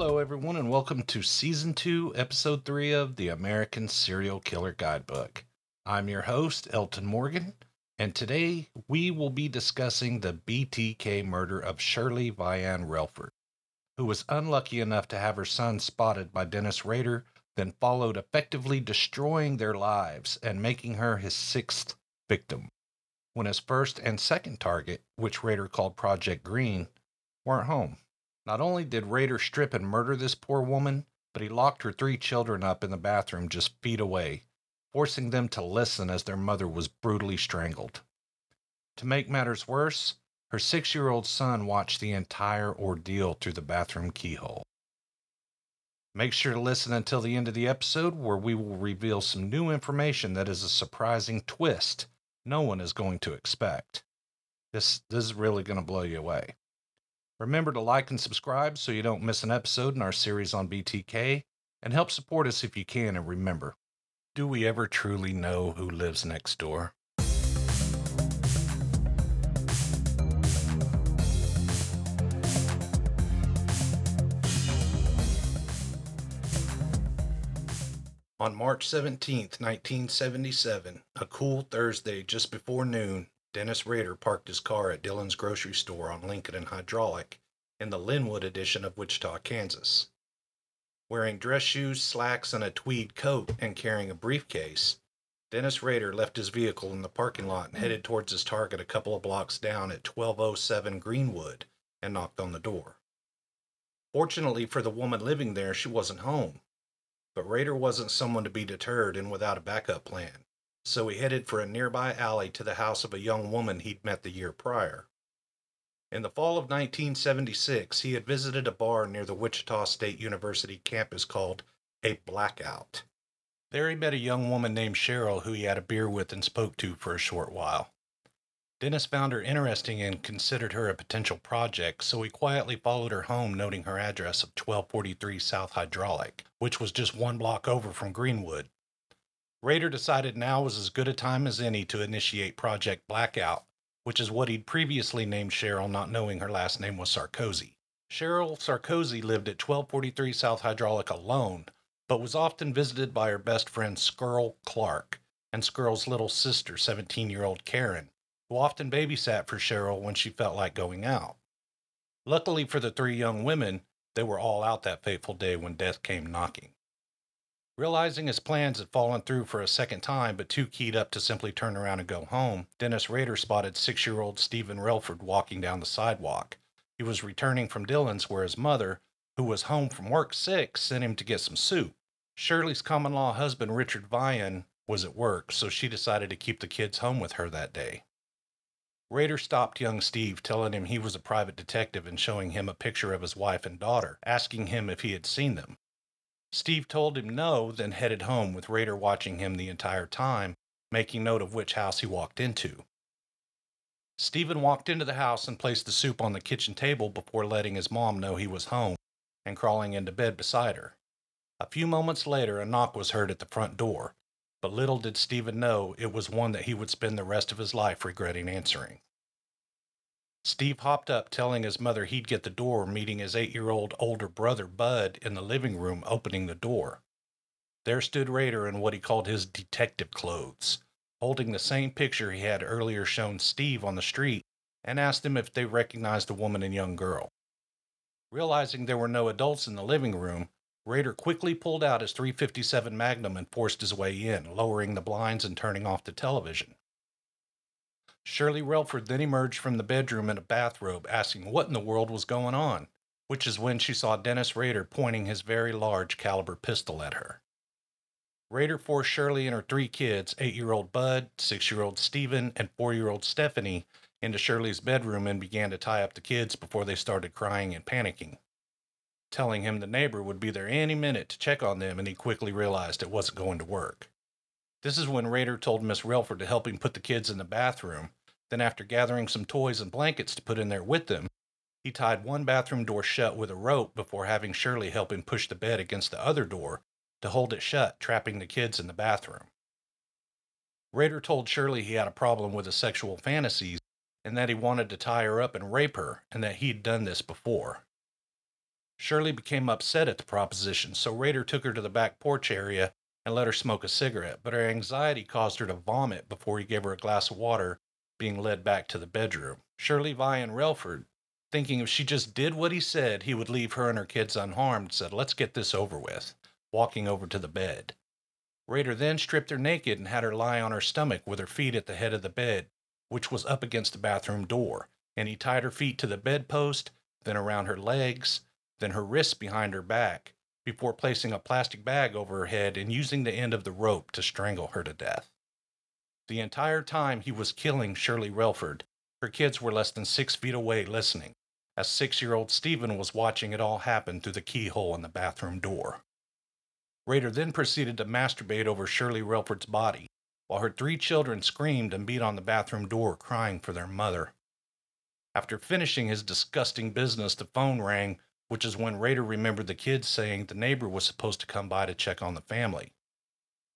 Hello, everyone, and welcome to Season 2, Episode 3 of The American Serial Killer Guidebook. I'm your host, Elton Morgan, and today we will be discussing the BTK murder of Shirley Vian Relford, who was unlucky enough to have her son spotted by Dennis Rader, then followed, effectively destroying their lives and making her his sixth victim, when his first and second target, which Rader called Project Green, weren't home. Not only did Rader strip and murder this poor woman, but he locked her three children up in the bathroom just feet away, forcing them to listen as their mother was brutally strangled. To make matters worse, her six-year-old son watched the entire ordeal through the bathroom keyhole. Make sure to listen until the end of the episode, where we will reveal some new information that is a surprising twist no one is going to expect. This is really going to blow you away. Remember to like and subscribe so you don't miss an episode in our series on BTK, and help support us if you can. And remember, do we ever truly know who lives next door? On March 17th, 1977, a cool Thursday just before noon, Dennis Rader parked his car at Dillon's Grocery Store on Lincoln and Hydraulic in the Linwood edition of Wichita, Kansas. Wearing dress shoes, slacks, and a tweed coat, and carrying a briefcase, Dennis Rader left his vehicle in the parking lot and headed towards his target a couple of blocks down at 1207 Greenwood and knocked on the door. Fortunately for the woman living there, she wasn't home, but Rader wasn't someone to be deterred and without a backup plan, so he headed for a nearby alley to the house of a young woman he'd met the year prior. In the fall of 1976, he had visited a bar near the Wichita State University campus called a Blackout. There he met a young woman named Cheryl, who he had a beer with and spoke to for a short while. Dennis found her interesting and considered her a potential project, so he quietly followed her home, noting her address of 1243 South Hydraulic, which was just one block over from Greenwood. Rader decided now was as good a time as any to initiate Project Blackout, which is what he'd previously named Cheryl, not knowing her last name was Sarkozy. Cheryl Sarkozy lived at 1243 South Hydraulic alone, but was often visited by her best friend Skirl Clark and Skirl's little sister, 17-year-old Karen, who often babysat for Cheryl when she felt like going out. Luckily for the three young women, they were all out that fateful day when death came knocking. Realizing his plans had fallen through for a second time, but too keyed up to simply turn around and go home, Dennis Rader spotted six-year-old Stephen Relford walking down the sidewalk. He was returning from Dillon's, where his mother, who was home from work sick, sent him to get some soup. Shirley's common-law husband, Richard Vian, was at work, so she decided to keep the kids home with her that day. Rader stopped young Steve, telling him he was a private detective and showing him a picture of his wife and daughter, asking him if he had seen them. Steve told him no, then headed home, with Rader watching him the entire time, making note of which house he walked into. Stephen walked into the house and placed the soup on the kitchen table before letting his mom know he was home and crawling into bed beside her. A few moments later, a knock was heard at the front door, but little did Stephen know it was one that he would spend the rest of his life regretting answering. Steve hopped up, telling his mother he'd get the door, meeting his 8-year-old older brother, Bud, in the living room, opening the door. There stood Rader in what he called his detective clothes, holding the same picture he had earlier shown Steve on the street, and asked him if they recognized the woman and young girl. Realizing there were no adults in the living room, Rader quickly pulled out his .357 Magnum and forced his way in, lowering the blinds and turning off the television. Shirley Relford then emerged from the bedroom in a bathrobe, asking what in the world was going on, which is when she saw Dennis Rader pointing his very large caliber pistol at her. Rader forced Shirley and her three kids, 8-year-old Bud, 6-year-old Stephen, and 4-year-old Stephanie, into Shirley's bedroom and began to tie up the kids before they started crying and panicking, telling him the neighbor would be there any minute to check on them, and he quickly realized it wasn't going to work. This is when Rader told Miss Relford to help him put the kids in the bathroom, then after gathering some toys and blankets to put in there with them, he tied one bathroom door shut with a rope before having Shirley help him push the bed against the other door to hold it shut, trapping the kids in the bathroom. Rader told Shirley he had a problem with his sexual fantasies and that he wanted to tie her up and rape her, and that he'd done this before. Shirley became upset at the proposition, so Rader took her to the back porch area and let her smoke a cigarette, but her anxiety caused her to vomit before he gave her a glass of water, being led back to the bedroom. Shirley Vian Relford, thinking if she just did what he said, he would leave her and her kids unharmed, said, "Let's get this over with," walking over to the bed. Rader then stripped her naked and had her lie on her stomach with her feet at the head of the bed, which was up against the bathroom door, and he tied her feet to the bedpost, then around her legs, then her wrists behind her back, before placing a plastic bag over her head and using the end of the rope to strangle her to death. The entire time he was killing Shirley Relford, her kids were less than 6 feet away listening, as 6-year-old Stephen was watching it all happen through the keyhole in the bathroom door. Rader then proceeded to masturbate over Shirley Relford's body, while her 3 children screamed and beat on the bathroom door, crying for their mother. After finishing his disgusting business, the phone rang, which is when Rader remembered the kids saying the neighbor was supposed to come by to check on the family.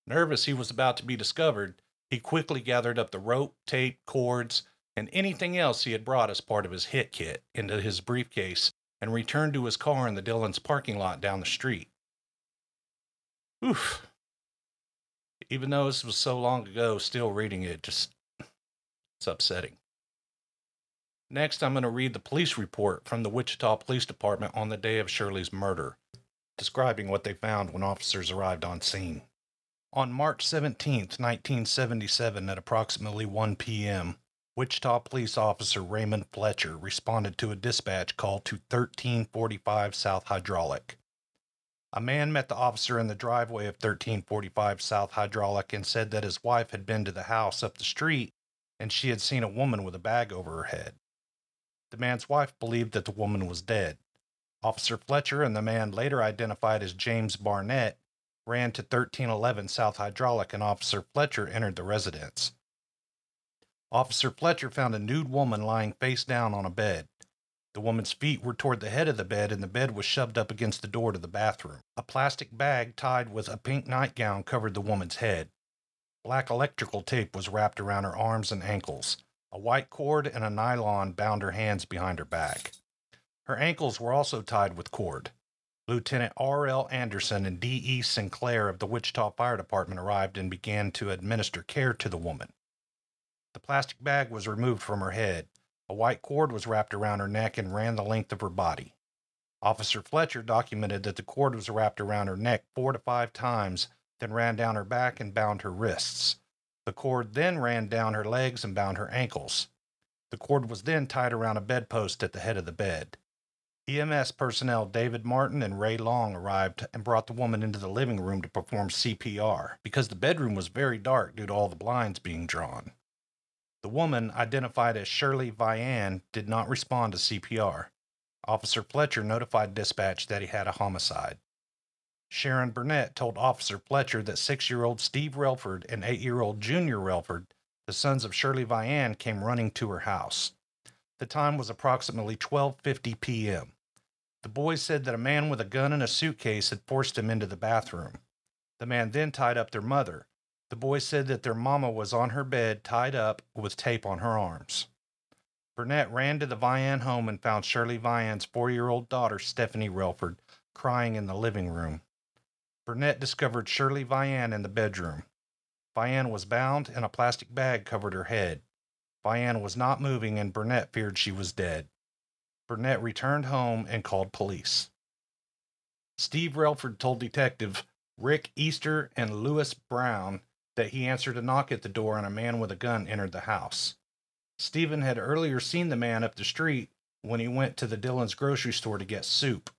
Nervous he was about to be discovered, he quickly gathered up the rope, tape, cords, and anything else he had brought as part of his hit kit into his briefcase and returned to his car in the Dillon's parking lot down the street. Oof. Even though this was so long ago, still reading it, it's upsetting. Next, I'm going to read the police report from the Wichita Police Department on the day of Shirley's murder, describing what they found when officers arrived on scene. On March 17, 1977, at approximately 1 p.m., Wichita Police Officer Raymond Fletcher responded to a dispatch call to 1345 South Hydraulic. A man met the officer in the driveway of 1345 South Hydraulic and said that his wife had been to the house up the street and she had seen a woman with a bag over her head. The man's wife believed that the woman was dead. Officer Fletcher and the man later identified as James Barnett ran to 1311 South Hydraulic and Officer Fletcher entered the residence. Officer Fletcher found a nude woman lying face down on a bed. The woman's feet were toward the head of the bed, and the bed was shoved up against the door to the bathroom. A plastic bag tied with a pink nightgown covered the woman's head. Black electrical tape was wrapped around her arms and ankles. A white cord and a nylon bound her hands behind her back. Her ankles were also tied with cord. Lieutenant R.L. Anderson and D.E. Sinclair of the Wichita Fire Department arrived and began to administer care to the woman. The plastic bag was removed from her head. A white cord was wrapped around her neck and ran the length of her body. Officer Fletcher documented that the cord was wrapped around her neck 4 to 5 times, then ran down her back and bound her wrists. The cord then ran down her legs and bound her ankles. The cord was then tied around a bedpost at the head of the bed. EMS personnel David Martin and Ray Long arrived and brought the woman into the living room to perform CPR because the bedroom was very dark due to all the blinds being drawn. The woman, identified as Shirley Vian, did not respond to CPR. Officer Fletcher notified dispatch that he had a homicide. Sharon Burnett told Officer Fletcher that 6-year-old Steve Relford and 8-year-old Junior Relford, the sons of Shirley Vian, came running to her house. The time was approximately 12:50 p.m. The boys said that a man with a gun and a suitcase had forced them into the bathroom. The man then tied up their mother. The boys said that their mama was on her bed, tied up, with tape on her arms. Burnett ran to the Vian home and found Shirley Vian's 4-year-old daughter, Stephanie Relford, crying in the living room. Burnett discovered Shirley Vian in the bedroom. Vian was bound and a plastic bag covered her head. Vian was not moving and Burnett feared she was dead. Burnett returned home and called police. Steve Relford told Detective Rick Easter and Lewis Brown that he answered a knock at the door and a man with a gun entered the house. Stephen had earlier seen the man up the street when he went to the Dillon's grocery store to get soup.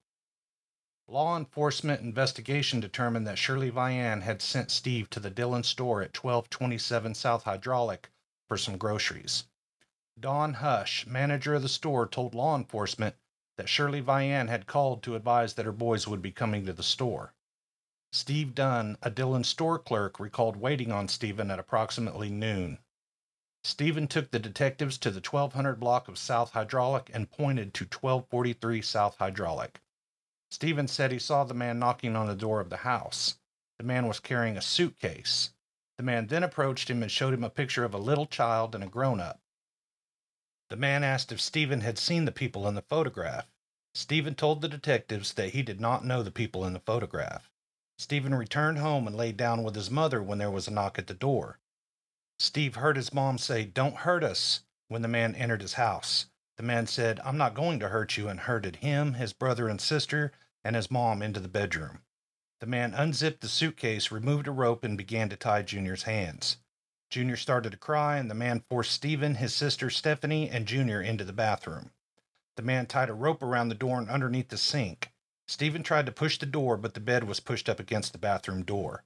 Law enforcement investigation determined that Shirley Vian had sent Steve to the Dillon store at 1227 South Hydraulic for some groceries. Don Hush, manager of the store, told law enforcement that Shirley Vian had called to advise that her boys would be coming to the store. Steve Dunn, a Dillon store clerk, recalled waiting on Stephen at approximately noon. Stephen took the detectives to the 1200 block of South Hydraulic and pointed to 1243 South Hydraulic. Stephen said he saw the man knocking on the door of the house. The man was carrying a suitcase. The man then approached him and showed him a picture of a little child and a grown-up. The man asked if Stephen had seen the people in the photograph. Stephen told the detectives that he did not know the people in the photograph. Stephen returned home and lay down with his mother when there was a knock at the door. Steve heard his mom say, "Don't hurt us," when the man entered his house. The man said, "I'm not going to hurt you," and herded him, his brother and sister, and his mom into the bedroom. The man unzipped the suitcase, removed a rope, and began to tie Junior's hands. Junior started to cry, and the man forced Stephen, his sister Stephanie, and Junior into the bathroom. The man tied a rope around the door and underneath the sink. Stephen tried to push the door, but the bed was pushed up against the bathroom door.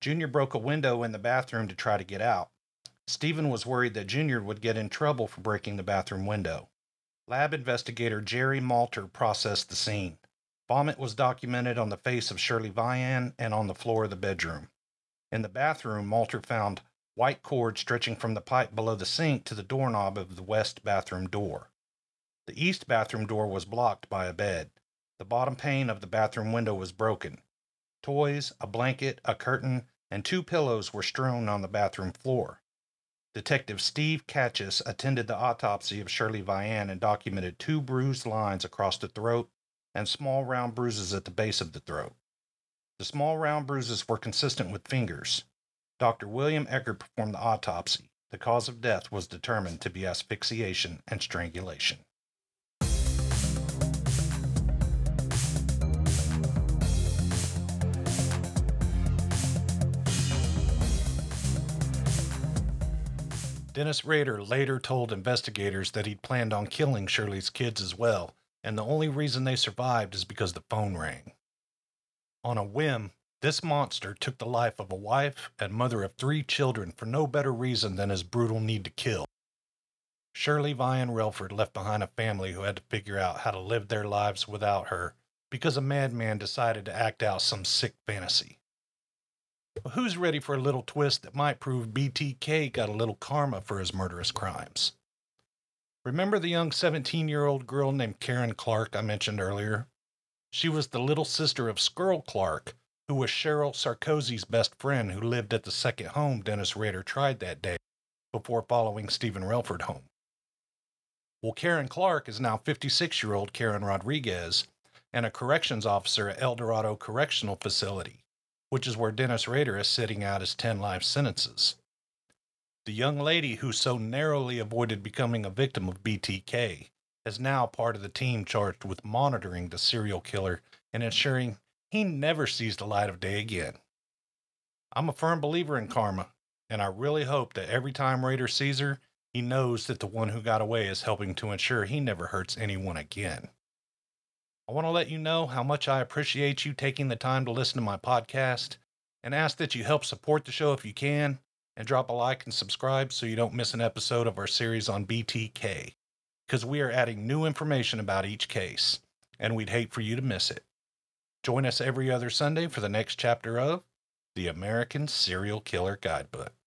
Junior broke a window in the bathroom to try to get out. Stephen was worried that Junior would get in trouble for breaking the bathroom window. Lab investigator Jerry Malter processed the scene. Vomit was documented on the face of Shirley Vian and on the floor of the bedroom. In the bathroom, Malter found white cord stretching from the pipe below the sink to the doorknob of the west bathroom door. The east bathroom door was blocked by a bed. The bottom pane of the bathroom window was broken. Toys, a blanket, a curtain, and 2 pillows were strewn on the bathroom floor. Detective Steve Katches attended the autopsy of Shirley Vian and documented 2 bruised lines across the throat and small round bruises at the base of the throat. The small round bruises were consistent with fingers. Dr. William Eckert performed the autopsy. The cause of death was determined to be asphyxiation and strangulation. Dennis Rader later told investigators that he'd planned on killing Shirley's kids as well, and the only reason they survived is because the phone rang. On a whim, this monster took the life of a wife and mother of 3 children for no better reason than his brutal need to kill. Shirley Vian Relford left behind a family who had to figure out how to live their lives without her because a madman decided to act out some sick fantasy. But who's ready for a little twist that might prove BTK got a little karma for his murderous crimes? Remember the young 17-year-old girl named Karen Clark I mentioned earlier? She was the little sister of Skirl Clark, who was Cheryl Sarkozy's best friend who lived at the second home Dennis Rader tried that day before following Stephen Relford home. Well, Karen Clark is now 56-year-old Karen Rodriguez and a corrections officer at El Dorado Correctional Facility, which is where Dennis Rader is sitting out his 10 life sentences. The young lady who so narrowly avoided becoming a victim of BTK is now part of the team charged with monitoring the serial killer and ensuring he never sees the light of day again. I'm a firm believer in karma, and I really hope that every time Rader sees her, he knows that the one who got away is helping to ensure he never hurts anyone again. I want to let you know how much I appreciate you taking the time to listen to my podcast and ask that you help support the show if you can and drop a like and subscribe so you don't miss an episode of our series on BTK, because we are adding new information about each case and we'd hate for you to miss it. Join us every other Sunday for the next chapter of The American Serial Killer Guidebook.